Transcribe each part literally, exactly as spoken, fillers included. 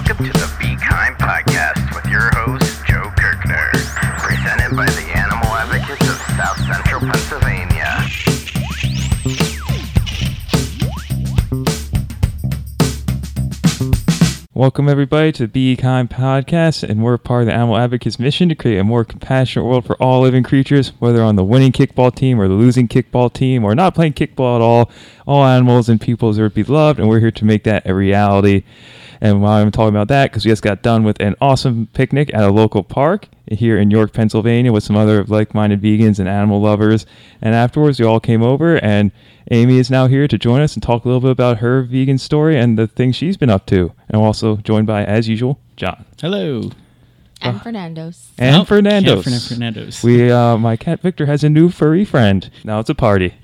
Welcome to the Be Kind Podcast with your host, Joe Kirchner, presented by the Animal Advocates of South Central Pennsylvania. Welcome everybody to the Be Kind Podcast, and we're part of the Animal Advocates mission to create a more compassionate world for all living creatures, whether on the winning kickball team or the losing kickball team or not playing kickball at all. All animals and people deserve to be loved, and we're here to make that a reality. And while I'm talking about that, because we just got done with an awesome picnic at a local park here in York, Pennsylvania, with some other like-minded vegans and animal lovers. And afterwards, we all came over, and Amy is now here to join us and talk a little bit about her vegan story and the things she's been up to. And I'm also joined by, as usual, John. Hello. And uh, Fernandos. And nope. Fernandos. Fernandos. We, uh, my cat Victor has a new furry friend. Now it's a party.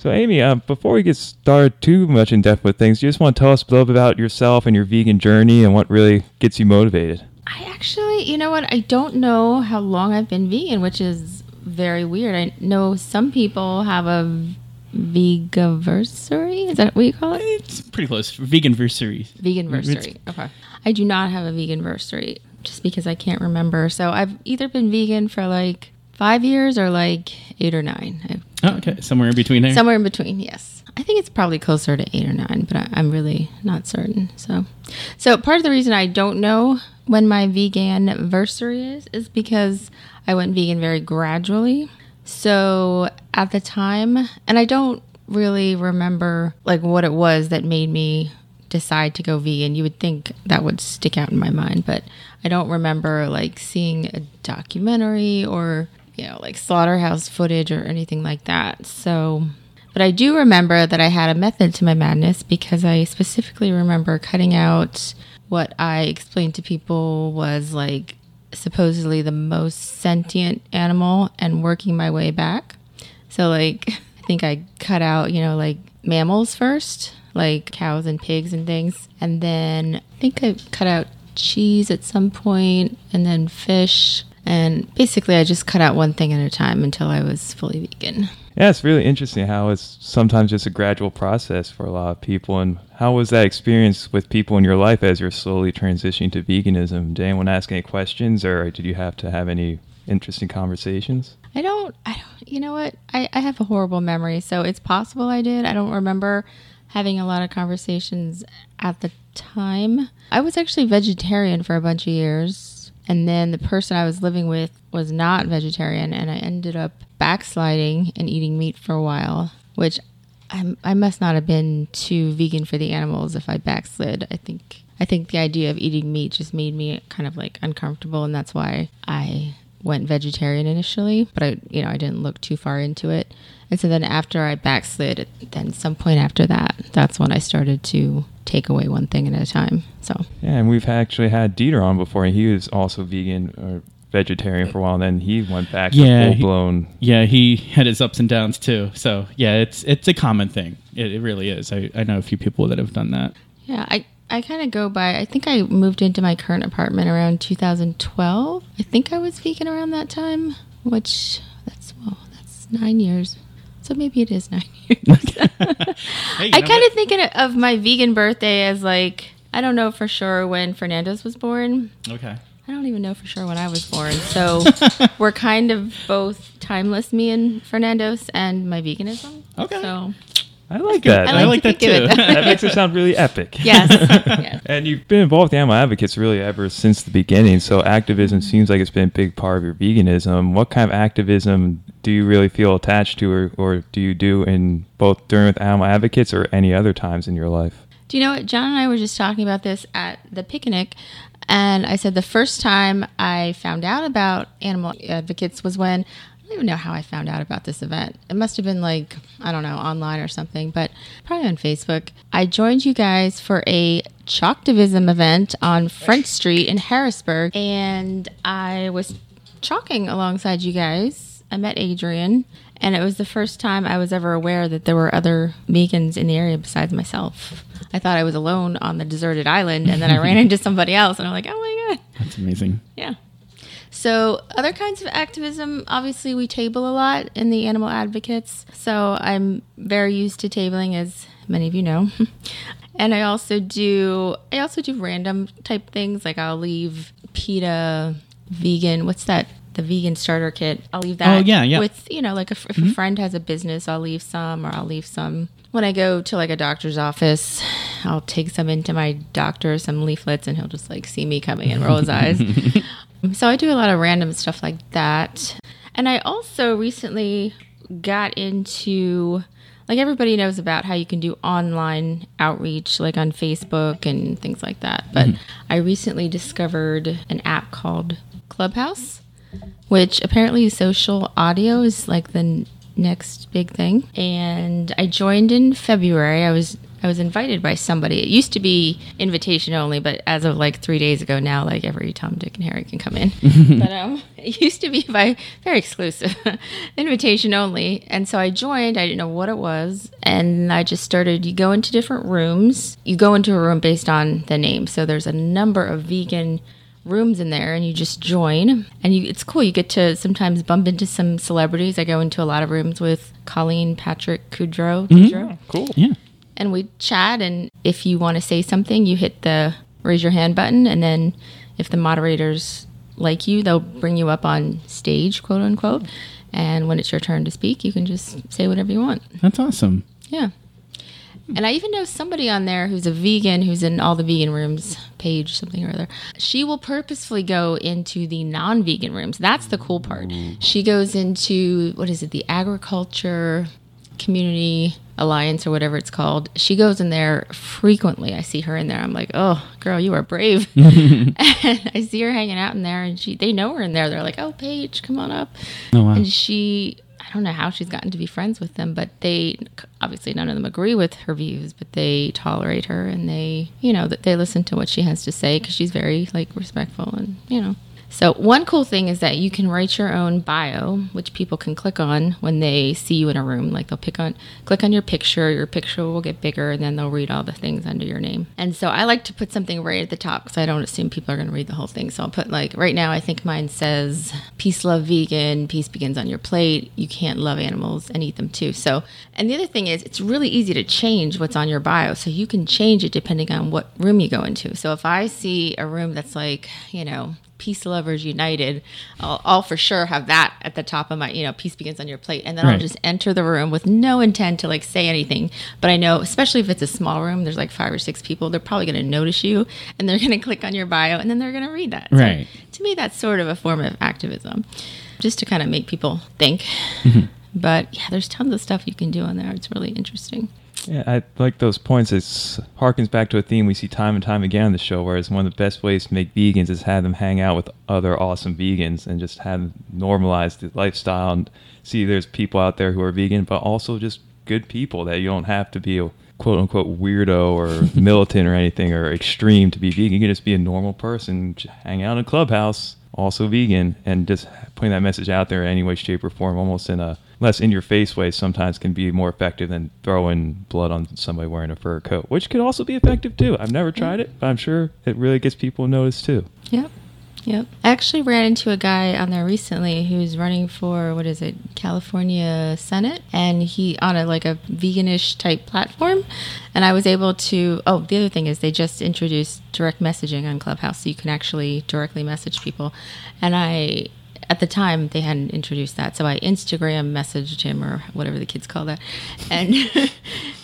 So, Amy, uh, before we get started too much in depth with things, you just want to tell us a little bit about yourself and your vegan journey and what really gets you motivated. I actually, you know what, I don't know how long I've been vegan, which is very weird. I know some people have a vegiversary. Is that what you call it? It's pretty close. Veganversary. Veganversary. Okay. I do not have a veganversary just because I can't remember. So, I've either been vegan for like five years or like eight or nine. I've Oh, okay. Somewhere in between there? Somewhere in between, yes. I think it's probably closer to eight or nine, but I, I'm really not certain. So so part of the reason I don't know when my vegan-versary is is because I went vegan very gradually. So at the time, and I don't really remember like what it was that made me decide to go vegan. You would think that would stick out in my mind, but I don't remember like seeing a documentary or you know, like slaughterhouse footage or anything like that. So, but I do remember that I had a method to my madness because I specifically remember cutting out what I explained to people was like supposedly the most sentient animal and working my way back. So like, I think I cut out, you know, like mammals first, like cows and pigs and things. And then I think I cut out cheese at some point and then fish. And basically, I just cut out one thing at a time until I was fully vegan. Yeah, it's really interesting how it's sometimes just a gradual process for a lot of people. And how was that experience with people in your life as you're slowly transitioning to veganism? Did anyone ask any questions, or did you have to have any interesting conversations? I don't, I don't you know what? I, I have a horrible memory, so it's possible I did. I don't remember having a lot of conversations at the time. I was actually vegetarian for a bunch of years. And then the person I was living with was not vegetarian, and I ended up backsliding and eating meat for a while, which I'm, I must not have been too vegan for the animals if I backslid. I think I think the idea of eating meat just made me kind of like uncomfortable, and that's why I went vegetarian initially. But I, you know, I didn't look too far into it. And so then after I backslid, then some point after that, that's when I started to take away one thing at a time. So yeah, and we've actually had Dieter on before, and he was also vegan or vegetarian for a while, and then he went back yeah, to full blown. Yeah, he had his ups and downs too. So yeah, it's it's a common thing. It, it really is. I, I know a few people that have done that. Yeah, I I kind of go by. I think I moved into my current apartment around two thousand twelve. I think I was vegan around that time, which that's well, that's nine years. So maybe it is nine years. Hey, I kind of think of my vegan birthday as like, I don't know for sure when Fernandos was born. Okay. I don't even know for sure when I was born. So we're kind of both timeless, me and Fernandos and my veganism. Okay. So I like that. I like, I like to that too. That. That makes it sound really epic. Yes. Yes. And you've been involved with Animal Advocates really ever since the beginning. So activism seems like it's been a big part of your veganism. What kind of activism do you really feel attached to, or, or do you do in both during with Animal Advocates or any other times in your life? Do you know what? John and I were just talking about this at the picnic. And I said the first time I found out about Animal Advocates was when I don't even know how I found out about this event. It must have been like, I don't know, online or something, but probably on Facebook. I joined you guys for a chalktivism event on Front Street in Harrisburg, and I was chalking alongside you guys. I met Adrian, and it was the first time I was ever aware that there were other vegans in the area besides myself. I thought I was alone on the deserted island, and then I ran into somebody else, and I'm like, oh my God. That's amazing. Yeah. So other kinds of activism, obviously we table a lot in the Animal Advocates. So I'm very used to tabling, as many of you know. And I also do I also do random type things. Like I'll leave PETA vegan. What's that? The vegan starter kit. I'll leave that. Oh, yeah, yeah. With, you know, like if, if mm-hmm. a friend has a business, I'll leave some or I'll leave some. When I go to like a doctor's office, I'll take some into my doctor, some leaflets, and he'll just like see me coming and roll his eyes. So I do a lot of random stuff like that. And I also recently got into... Like, everybody knows about how you can do online outreach, like on Facebook and things like that. But mm. I recently discovered an app called Clubhouse, which apparently social audio is like the n- next big thing. And I joined in February. I was I was invited by somebody. It used to be invitation only, but as of like three days ago now, like every Tom, Dick, and Harry can come in. But um, it used to be by very exclusive, invitation only. And so I joined. I didn't know what it was. And I just started, you go into different rooms. You go into a room based on the name. So there's a number of vegan rooms in there, and you just join. And you, it's cool. You get to sometimes bump into some celebrities. I go into a lot of rooms with Colleen Patrick Kudrow. Mm-hmm. Kudrow. Cool. Yeah. And we chat, and if you want to say something, you hit the raise your hand button, and then if the moderators like you, they'll bring you up on stage, quote unquote, and when it's your turn to speak, you can just say whatever you want. That's awesome. Yeah. And I even know somebody on there who's a vegan, who's in all the vegan rooms page, something or other. She will purposefully go into the non-vegan rooms. That's the cool part. She goes into, what is it, the agriculture... Community Alliance or whatever it's called. She goes in there frequently. I see her in there. I'm like, oh, girl, you are brave. And I see her hanging out in there, and she they know her in there. They're like, oh, Paige, come on up. Oh, wow. And she, I don't know how she's gotten to be friends with them, but they, obviously none of them agree with her views, but they tolerate her, and they, you know, that they listen to what she has to say because she's very, like, respectful and, you know. So one cool thing is that you can write your own bio, which people can click on when they see you in a room. Like they'll pick on, click on your picture, your picture will get bigger, and then they'll read all the things under your name. And so I like to put something right at the top because I don't assume people are going to read the whole thing. So I'll put like, right now I think mine says, peace, love, vegan, peace begins on your plate. You can't love animals and eat them too. So, and the other thing is it's really easy to change what's on your bio. So you can change it depending on what room you go into. So if I see a room that's like, you know, peace lovers united, I'll, I'll for sure have that at the top of my, you know, peace begins on your plate. And then right. I'll just enter the room with no intent to like say anything. But I know, especially if it's a small room, there's like five or six people, they're probably going to notice you and they're going to click on your bio and then they're going to read that. Right. So, to me, that's sort of a form of activism just to kind of make people think. Mm-hmm. But yeah, there's tons of stuff you can do on there. It's really interesting. Yeah, I like those points. It harkens back to a theme we see time and time again on the show, where it's one of the best ways to make vegans is have them hang out with other awesome vegans and just have them normalize the lifestyle and see there's people out there who are vegan, but also just good people that you don't have to be a quote-unquote weirdo or militant or anything or extreme to be vegan. You can just be a normal person, hang out in a clubhouse, also vegan, and just putting that message out there in any way, shape, or form, almost in a less in-your-face way, sometimes can be more effective than throwing blood on somebody wearing a fur coat, which could also be effective too. I've never tried it, but I'm sure it really gets people noticed too. Yep, yep. I actually ran into a guy on there recently who's running for, what is it, California Senate, and he on a like a veganish type platform, and I was able to. Oh, the other thing is they just introduced direct messaging on Clubhouse, so you can actually directly message people, and I. At the time, they hadn't introduced that, so I Instagram messaged him or whatever the kids call that, and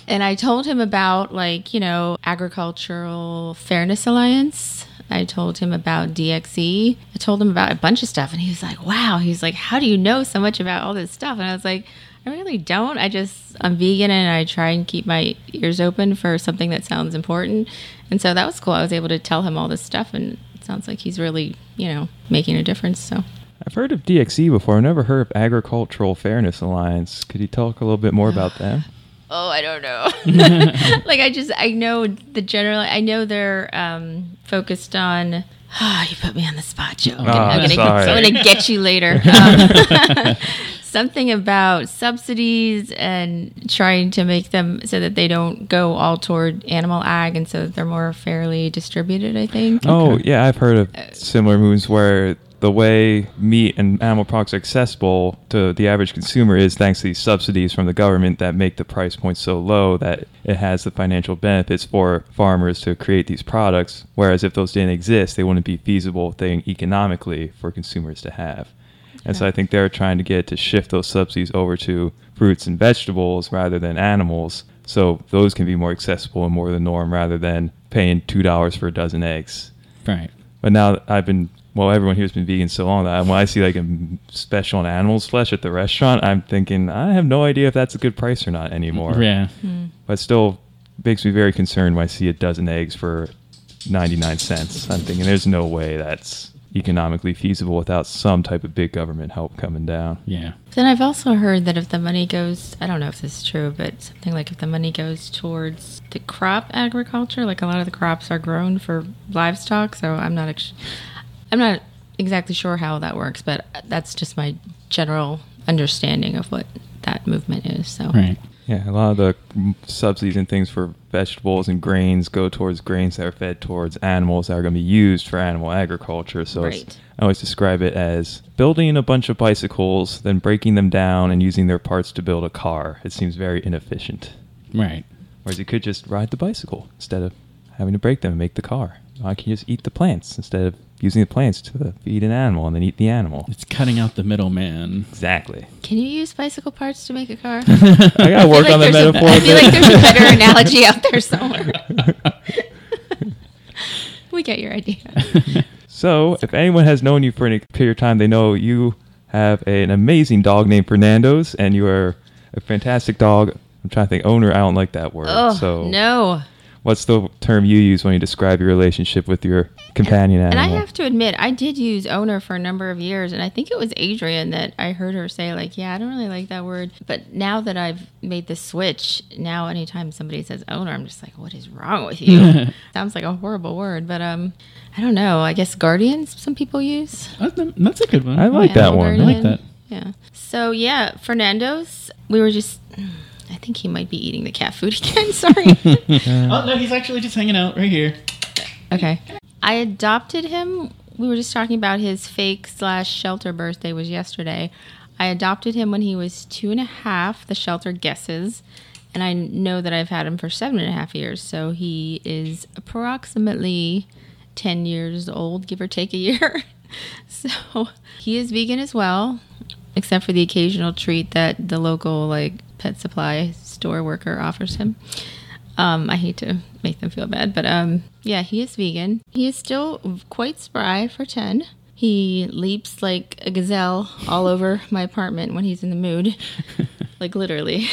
and I told him about, like, you know, Agricultural Fairness Alliance. I told him about D X E. I told him about a bunch of stuff, and he was like, "Wow!" He's like, "How do you know so much about all this stuff?" And I was like, "I really don't. I just I'm vegan, and I try and keep my ears open for something that sounds important." And so that was cool. I was able to tell him all this stuff, and it sounds like he's really, you know, making a difference. So. I've heard of D X E before. I've never heard of Agricultural Fairness Alliance. Could you talk a little bit more about that? Oh, I don't know. Like, I just, I know the general, I know they're um, focused on, oh, you put me on the spot, Joe. I'm going to get you later. Um, something about subsidies and trying to make them so that they don't go all toward animal ag and so that they're more fairly distributed, I think. Oh, okay. Yeah, I've heard of similar moves where... the way meat and animal products are accessible to the average consumer is thanks to these subsidies from the government that make the price point so low that it has the financial benefits for farmers to create these products, whereas if those didn't exist, they wouldn't be a feasible thing economically for consumers to have. And yeah. so I think they're trying to get to shift those subsidies over to fruits and vegetables rather than animals, so those can be more accessible and more the norm rather than paying two dollars for a dozen eggs. Right. But now I've been, well, everyone here's been vegan so long that when I see like a special on animal's flesh at the restaurant, I'm thinking, I have no idea if that's a good price or not anymore. Yeah. Mm. But still makes me very concerned when I see a dozen eggs for ninety-nine cents. I'm thinking there's no way that's economically feasible without some type of big government help coming down. Yeah. Then I've also heard that if the money goes, I don't know if this is true, but something like if the money goes towards the crop agriculture, like a lot of the crops are grown for livestock, so I'm not, ex- I'm not exactly sure how that works, but that's just my general understanding of what that movement is. So. Right. Yeah, a lot of the subsidies and things for vegetables and grains go towards grains that are fed towards animals that are going to be used for animal agriculture. So right. it's, I always describe it as building a bunch of bicycles, then breaking them down and using their parts to build a car. It seems very inefficient. Right. Whereas you could just ride the bicycle instead of having to break them and make the car. I can just eat the plants instead of using the plants to feed an animal and then eat the animal. It's cutting out the middleman. Exactly. Can you use bicycle parts to make a car? I gotta work I on like the metaphor. A, I feel like there's a better analogy out there somewhere. We get your idea. So, if anyone has known you for any period of time, they know you have a, an amazing dog named Fernandos, and you are a fantastic dog. I'm trying to think, owner, I don't like that word. Oh, so. No. What's the term you use when you describe your relationship with your companion animal? And I have to admit, I did use owner for a number of years, and I think it was Adrian that I heard her say, like, yeah, I don't really like that word. But now that I've made the switch, now anytime somebody says owner, I'm just like, what is wrong with you? Sounds like a horrible word, but um, I don't know. I guess guardians some people use. That's a good one. I like that one. Guardian. I like that. Yeah. So, yeah, Fernandos, we were just... I think he might be eating the cat food again. Sorry. Oh, no, he's actually just hanging out right here. Okay. I adopted him. We were just talking about his fake slash shelter birthday was yesterday. I adopted him when he was two and a half, the shelter guesses. And I know that I've had him for seven and a half years. So he is approximately ten years old, give or take a year. So he is vegan as well, except for the occasional treat that the local, like, pet supply store worker offers him. Um, I hate to make them feel bad, but um, yeah, he is vegan. He is still quite spry for ten. He leaps like a gazelle all over my apartment when he's in the mood, like literally.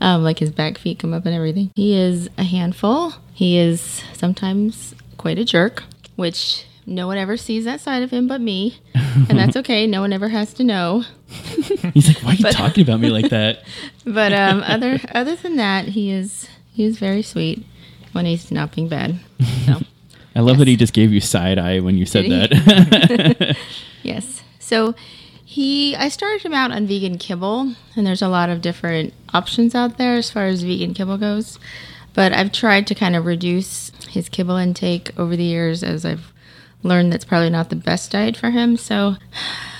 Um, like his back feet come up and everything. He is a handful. He is sometimes quite a jerk, which no one ever sees that side of him but me, and that's okay. No one ever has to know. He's like, why are you but, talking about me like that? But um, other other than that, he is he is very sweet when he's not being bad. So, I love yes. that he just gave you side eye when you said Did that. Yes. So he, I started him out on vegan kibble, and there's a lot of different options out there as far as vegan kibble goes. But I've tried to kind of reduce his kibble intake over the years as I've learned that's probably not the best diet for him. So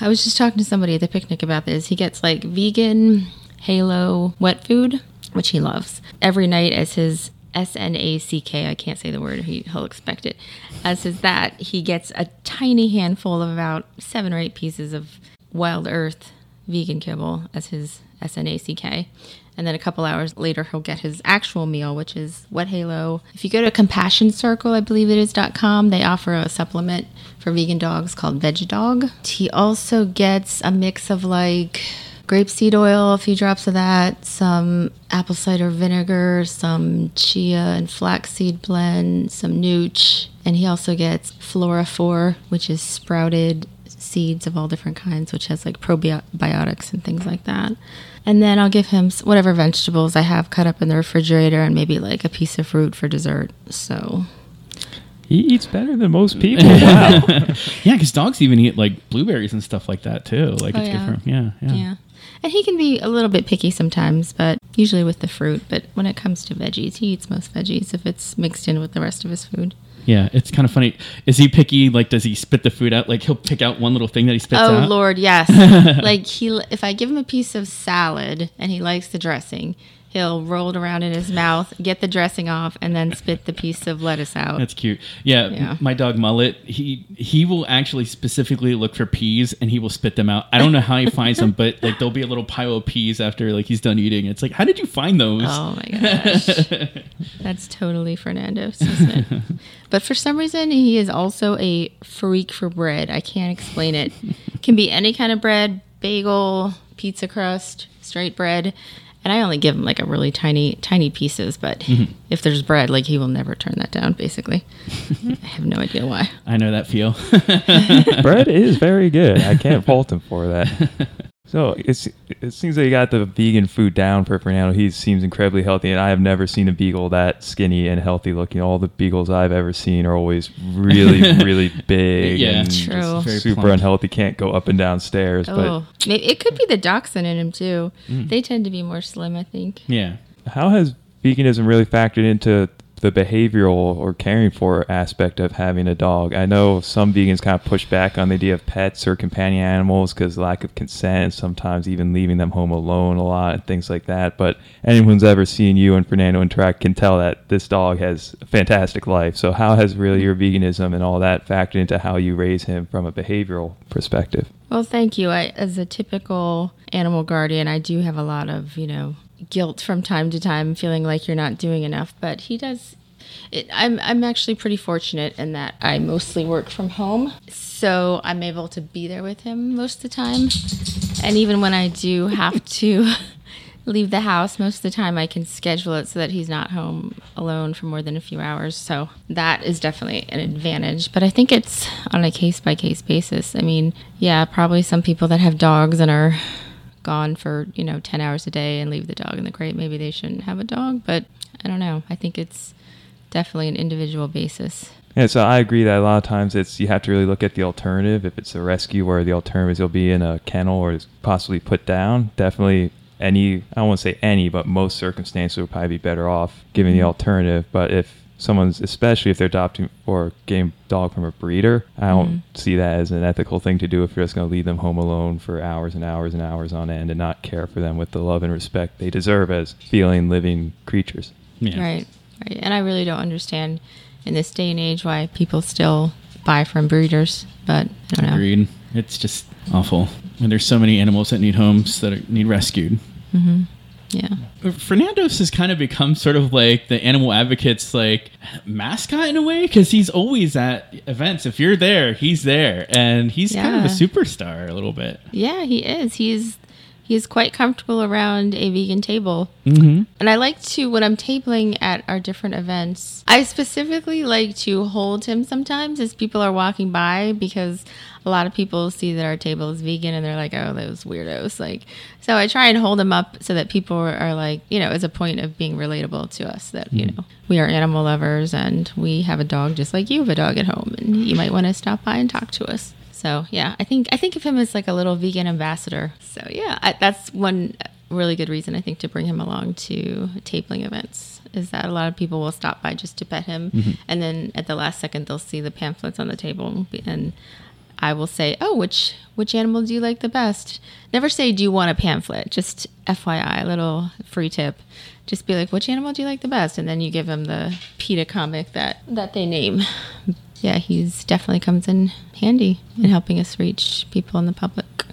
I was just talking to somebody at the picnic about this. He gets like vegan Halo wet food, which he loves, every night as his S N A C K. I can't say the word. He, he'll expect it. As is that, he gets a tiny handful of about seven or eight pieces of Wild Earth vegan kibble as his S N A C K. And then a couple hours later, he'll get his actual meal, which is wet Halo. If you go to Compassion Circle, I believe it is, .com, they offer a supplement for vegan dogs called Veggie Dog. He also gets a mix of like grapeseed oil, a few drops of that, some apple cider vinegar, some chia and flaxseed blend, some nooch. And he also gets Flora four, which is sprouted seeds of all different kinds, which has like probiotics and things like that. And then I'll give him whatever vegetables I have cut up in the refrigerator and maybe like a piece of fruit for dessert. So he eats better than most people. Wow. Yeah, because dogs even eat like blueberries and stuff like that too. Like oh, it's yeah. good for him. Yeah, yeah. Yeah. And he can be a little bit picky sometimes, but usually with the fruit. But when it comes to veggies, he eats most veggies if it's mixed in with the rest of his food. Yeah, it's kind of funny. Is he picky? Like, does he spit the food out? Like, he'll pick out one little thing that he spits oh, out? Oh, Lord, yes. Like, he, if I give him a piece of salad and he likes the dressing, he'll roll it around in his mouth, get the dressing off, and then spit the piece of lettuce out. That's cute. Yeah, yeah. My dog Mullet, he he will actually specifically look for peas, and he will spit them out. I don't know how he finds them, but like there'll be a little pile of peas after like he's done eating. It's like, how did you find those? Oh my gosh, that's totally Fernandos, isn't it? But for some reason, he is also a freak for bread. I can't explain it. It can be any kind of bread: bagel, pizza crust, straight bread. And I only give him like a really tiny, tiny pieces, but mm-hmm. if there's bread, like he will never turn that down, basically. I have no idea why. I know that feel. Bread is very good. I can't fault him for that. So it's, it seems like you got the vegan food down for Fernando. He seems incredibly healthy, and I have never seen a beagle that skinny and healthy looking. All the beagles I've ever seen are always really, really big yeah, and true. super plump. unhealthy, can't go up and down stairs. Oh, but it could be the dachshund in him too. Mm. They tend to be more slim, I think. Yeah. How has veganism really factored into the behavioral or caring for aspect of having a dog? I know some vegans kind of push back on the idea of pets or companion animals because lack of consent, and sometimes even leaving them home alone a lot and things like that. But anyone who's ever seen you and Fernando interact can tell that this dog has a fantastic life. So how has really your veganism and all that factored into how you raise him from a behavioral perspective? Well, thank you. I, as a typical animal guardian, I do have a lot of, you know, guilt from time to time, feeling like you're not doing enough, but he does it. I'm, I'm actually pretty fortunate in that I mostly work from home, so I'm able to be there with him most of the time, and even when I do have to leave the house, most of the time I can schedule it so that he's not home alone for more than a few hours, so that is definitely an advantage. But I think it's on a case-by-case basis. I mean, yeah, probably some people that have dogs and are gone for, you know, ten hours a day and leave the dog in the crate, maybe they shouldn't have a dog, but I don't know. I think it's definitely an individual basis. Yeah, so I agree that a lot of times it's, you have to really look at the alternative. If it's a rescue where the alternative is you'll be in a kennel or is possibly put down, definitely any, I won't say any, but most circumstances would probably be better off given mm-hmm. the alternative. But if someone's, especially if they're adopting or getting a dog from a breeder, I don't mm-hmm. see that as an ethical thing to do if you're just going to leave them home alone for hours and hours and hours on end and not care for them with the love and respect they deserve as feeling living creatures. Yeah. Right, right. And I really don't understand in this day and age why people still buy from breeders, but I don't know. Agreed. It's just awful. And there's so many animals that need homes, that are, need rescued. Mm-hmm. Yeah. Fernandos has kind of become sort of like the animal advocates like mascot in a way, because he's always at events. If you're there, he's there, and he's yeah. kind of a superstar a little bit. Yeah, he is. He's he's quite comfortable around a vegan table. Mm-hmm. And I like to, when I'm tabling at our different events, I specifically like to hold him sometimes as people are walking by, because a lot of people see that our table is vegan and they're like, oh, those weirdos. Like, so I try and hold them up so that people are like, you know, as a point of being relatable to us that, mm. you know, we are animal lovers and we have a dog just like you have a dog at home, and you might want to stop by and talk to us. So, yeah, I think I think of him as like a little vegan ambassador. So, yeah, I, that's one really good reason, I think, to bring him along to tabling events, is that a lot of people will stop by just to pet him. Mm-hmm. And then at the last second, they'll see the pamphlets on the table and I will say, oh, which which animal do you like the best? Never say, do you want a pamphlet? Just F Y I, little free tip. Just be like, which animal do you like the best? And then you give them the PETA comic that, that they name. Yeah, he's definitely comes in handy in helping us reach people in the public.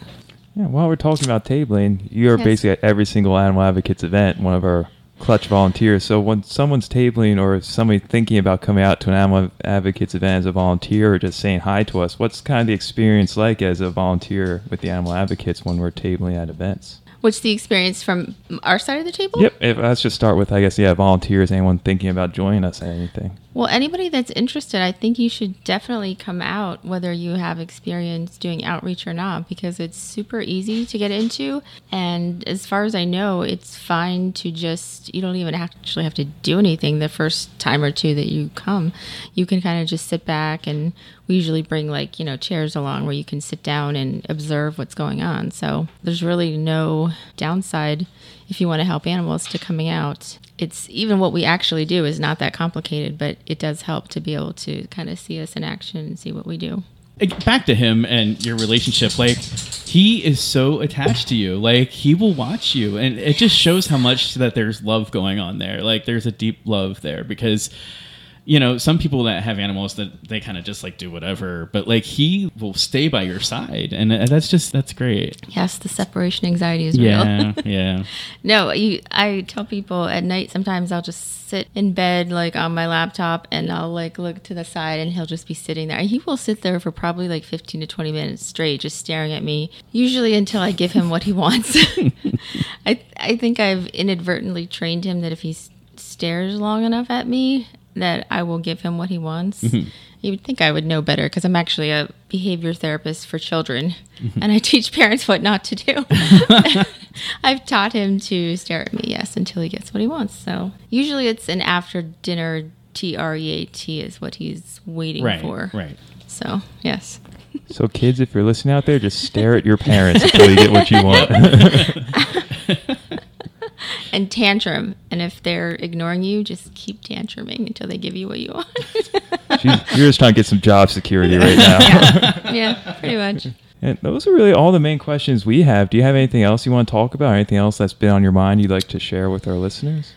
Yeah, while we're talking about tabling, you're yes. basically at every single Animal Advocates event, one of our clutch volunteers. So when someone's tabling or somebody thinking about coming out to an Animal Advocates event as a volunteer or just saying hi to us, what's kind of the experience like as a volunteer with the Animal Advocates when we're tabling at events? What's the experience from our side of the table? Yep. If, let's just start with, I guess, yeah, volunteers, anyone thinking about joining us at anything. Well, anybody that's interested, I think you should definitely come out, whether you have experience doing outreach or not, because it's super easy to get into. And as far as I know, it's fine to just, you don't even actually have to do anything the first time or two that you come. You can kind of just sit back, and we usually bring like, you know, chairs along where you can sit down and observe what's going on. So there's really no no downside if you want to help animals to coming out. It's even what we actually do is not that complicated, but it does help to be able to kind of see us in action and see what we do. Back to him and your relationship, like he is so attached to you, like he will watch you, and it just shows how much that there's love going on there. Like there's a deep love there, because you know, some people that have animals that they kind of just like do whatever, but like he will stay by your side, and that's just, that's great. Yes, the separation anxiety is yeah, real. yeah. No, you, I tell people at night sometimes I'll just sit in bed like on my laptop and I'll like look to the side and he'll just be sitting there. He will sit there for probably like fifteen to twenty minutes straight just staring at me, usually until I give him what he wants. I I think I've inadvertently trained him that if he stares long enough at me, that I will give him what he wants. Mm-hmm. You would think I would know better because I'm actually a behavior therapist for children, mm-hmm. and I teach parents what not to do. I've taught him to stare at me, yes, until he gets what he wants. So usually it's an after dinner T R E A T is what he's waiting right, for. Right. So, yes. So kids, if you're listening out there, just stare at your parents until you get what you want. And tantrum. And if they're ignoring you, just keep tantruming until they give you what you want. Jeez, you're just trying to get some job security right now. Yeah, yeah, pretty much. And those are really all the main questions we have. Do you have anything else you want to talk about? Or anything else that's been on your mind you'd like to share with our listeners?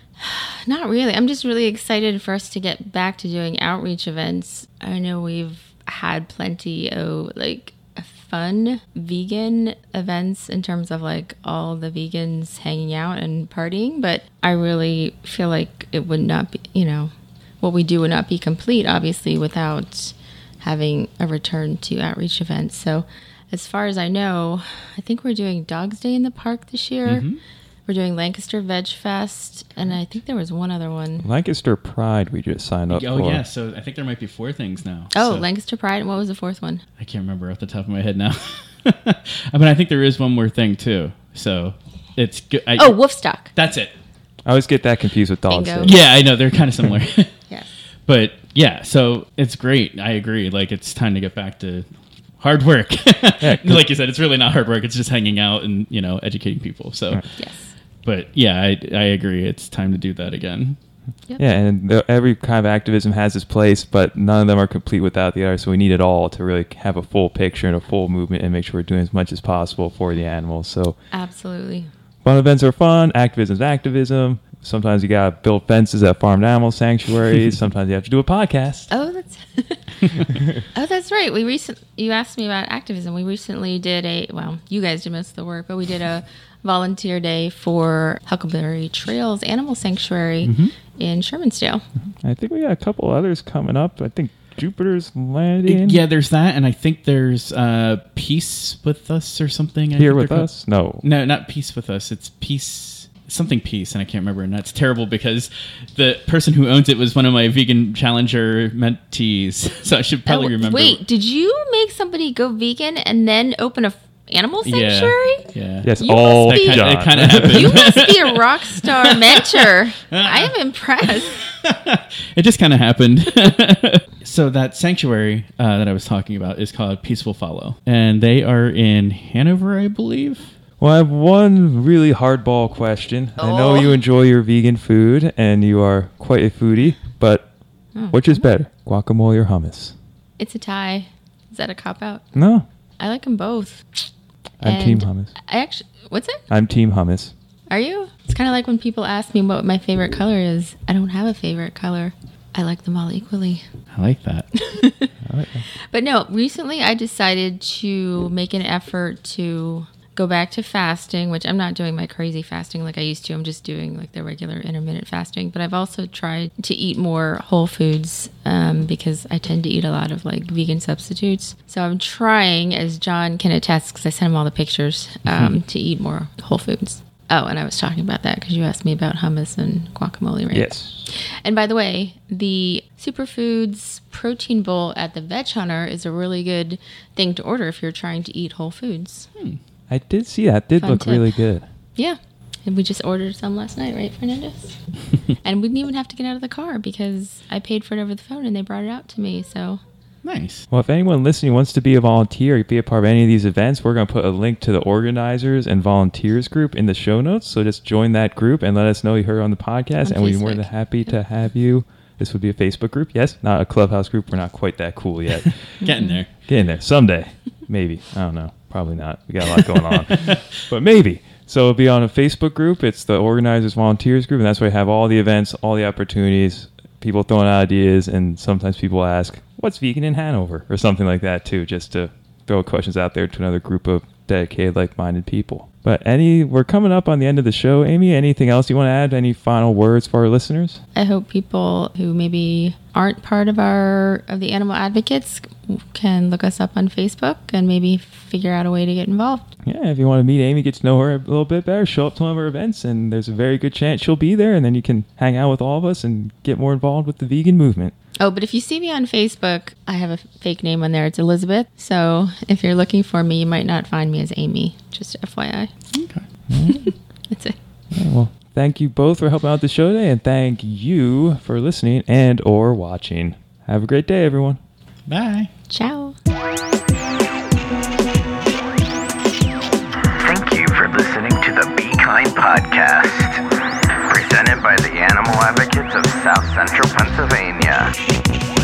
Not really. I'm just really excited for us to get back to doing outreach events. I know we've had plenty of, like, fun vegan events in terms of like all the vegans hanging out and partying, but I really feel like it would not be, you know, what we do would not be complete obviously without having a return to outreach events. So as far as I know, I think we're doing Dogs Day in the Park this year. Mm-hmm. We're doing Lancaster Veg Fest, and I think there was one other one. Lancaster Pride we just signed up oh, for. Oh, yeah, so I think there might be four things now. Oh, so. Lancaster Pride, and what was the fourth one? I can't remember off the top of my head now. I mean, I think there is one more thing, too. So it's good. I, oh, Woofstock. That's it. I always get that confused with Dogs Day. Yeah, I know. They're kind of similar. Yes. But, yeah, so it's great. I agree. Like, it's time to get back to... hard work. Yeah, like you said, it's really not hard work. It's just hanging out and, you know, educating people. So, right. Yes. But yeah, I, I agree. It's time to do that again. Yep. Yeah. And the, every kind of activism has its place, but none of them are complete without the other. So we need it all to really have a full picture and a full movement and make sure we're doing as much as possible for the animals. So absolutely. Fun events are fun. Activism is activism. Sometimes you got to build fences at farmed animal sanctuaries. Sometimes you have to do a podcast. Oh, that's oh, that's right. We recent you asked me about activism. We recently did a well, you guys did most of the work, but we did a volunteer day for Huckleberry Trails Animal Sanctuary mm-hmm. in Shermansdale. I think we got a couple others coming up. I think Jupiter's Landing. Yeah, there's that, and I think there's uh, Peace With Us or something. I Here With Us? No, no, not Peace With Us. It's Peace. Something Peace, and I can't remember, and that's terrible because the person who owns it was one of my vegan challenger mentees, so I should probably oh, remember. Wait, did you make somebody go vegan and then open a animal sanctuary? Yeah, yeah. Yes, you all be, that kinda, it kind of happened. You must be a rock star mentor. I am impressed. It just kind of happened. So that sanctuary uh, that I was talking about is called Peaceful Follow, and they are in Hanover, I believe. Well, I have one really hardball question. Oh. I know you enjoy your vegan food and you are quite a foodie, but oh, which is better, guacamole or hummus? It's a tie. Is that a cop-out? No. I like them both. I'm and team hummus. I actually, what's it? I'm team hummus. Are you? It's kind of like when people ask me what my favorite color is. I don't have a favorite color. I like them all equally. I like that. I like that. But no, recently I decided to make an effort to... go back to fasting, which I'm not doing my crazy fasting like I used to. I'm just doing like the regular intermittent fasting. But I've also tried to eat more whole foods um, because I tend to eat a lot of like vegan substitutes. So I'm trying, as John can attest, because I sent him all the pictures, um, mm-hmm. to eat more whole foods. Oh, and I was talking about that because you asked me about hummus and guacamole, right? Yes. And by the way, the Superfoods Protein Bowl at the VegHunter is a really good thing to order if you're trying to eat whole foods. Hmm. I did see that. It did Fun look tip. Really good. Yeah. And we just ordered some last night, right, Fernandos? And we didn't even have to get out of the car because I paid for it over the phone and they brought it out to me. So Nice. Well, if anyone listening wants to be a volunteer or be a part of any of these events, we're going to put a link to the organizers and volunteers group in the show notes. So just join that group and let us know you heard on the podcast. On and Facebook. We'd be more than happy to have you. This would be a Facebook group. Yes, not a Clubhouse group. We're not quite that cool yet. Getting there. Getting there. Someday. Maybe. I don't know. Probably not. We got a lot going on. But maybe. So it'll be on a Facebook group. It's the organizers volunteers group. And that's where we have all the events, all the opportunities, people throwing out ideas, and sometimes people ask, what's vegan in Hanover? Or something like that, too, just to throw questions out there to another group of dedicated, like-minded people. But any, we're coming up on the end of the show. Amy, anything else you want to add? Any final words for our listeners? I hope people who maybe aren't part of our of the Animal Advocates can look us up on Facebook and maybe figure out a way to get involved. Yeah, if you want to meet Amy, get to know her a little bit better, show up to one of her events, and there's a very good chance she'll be there, and then you can hang out with all of us and get more involved with the vegan movement. Oh, but if you see me on Facebook, I have a fake name on there. It's Elizabeth. So if you're looking for me, you might not find me as Amy. Just F Y I. Okay. That's it. Yeah, well, thank you both for helping out the show today, and thank you for listening and or watching. Have a great day, everyone. Bye. Ciao. Thank you for listening to the Be Kind Podcast, presented by the Animal Advocates of South Central Pennsylvania.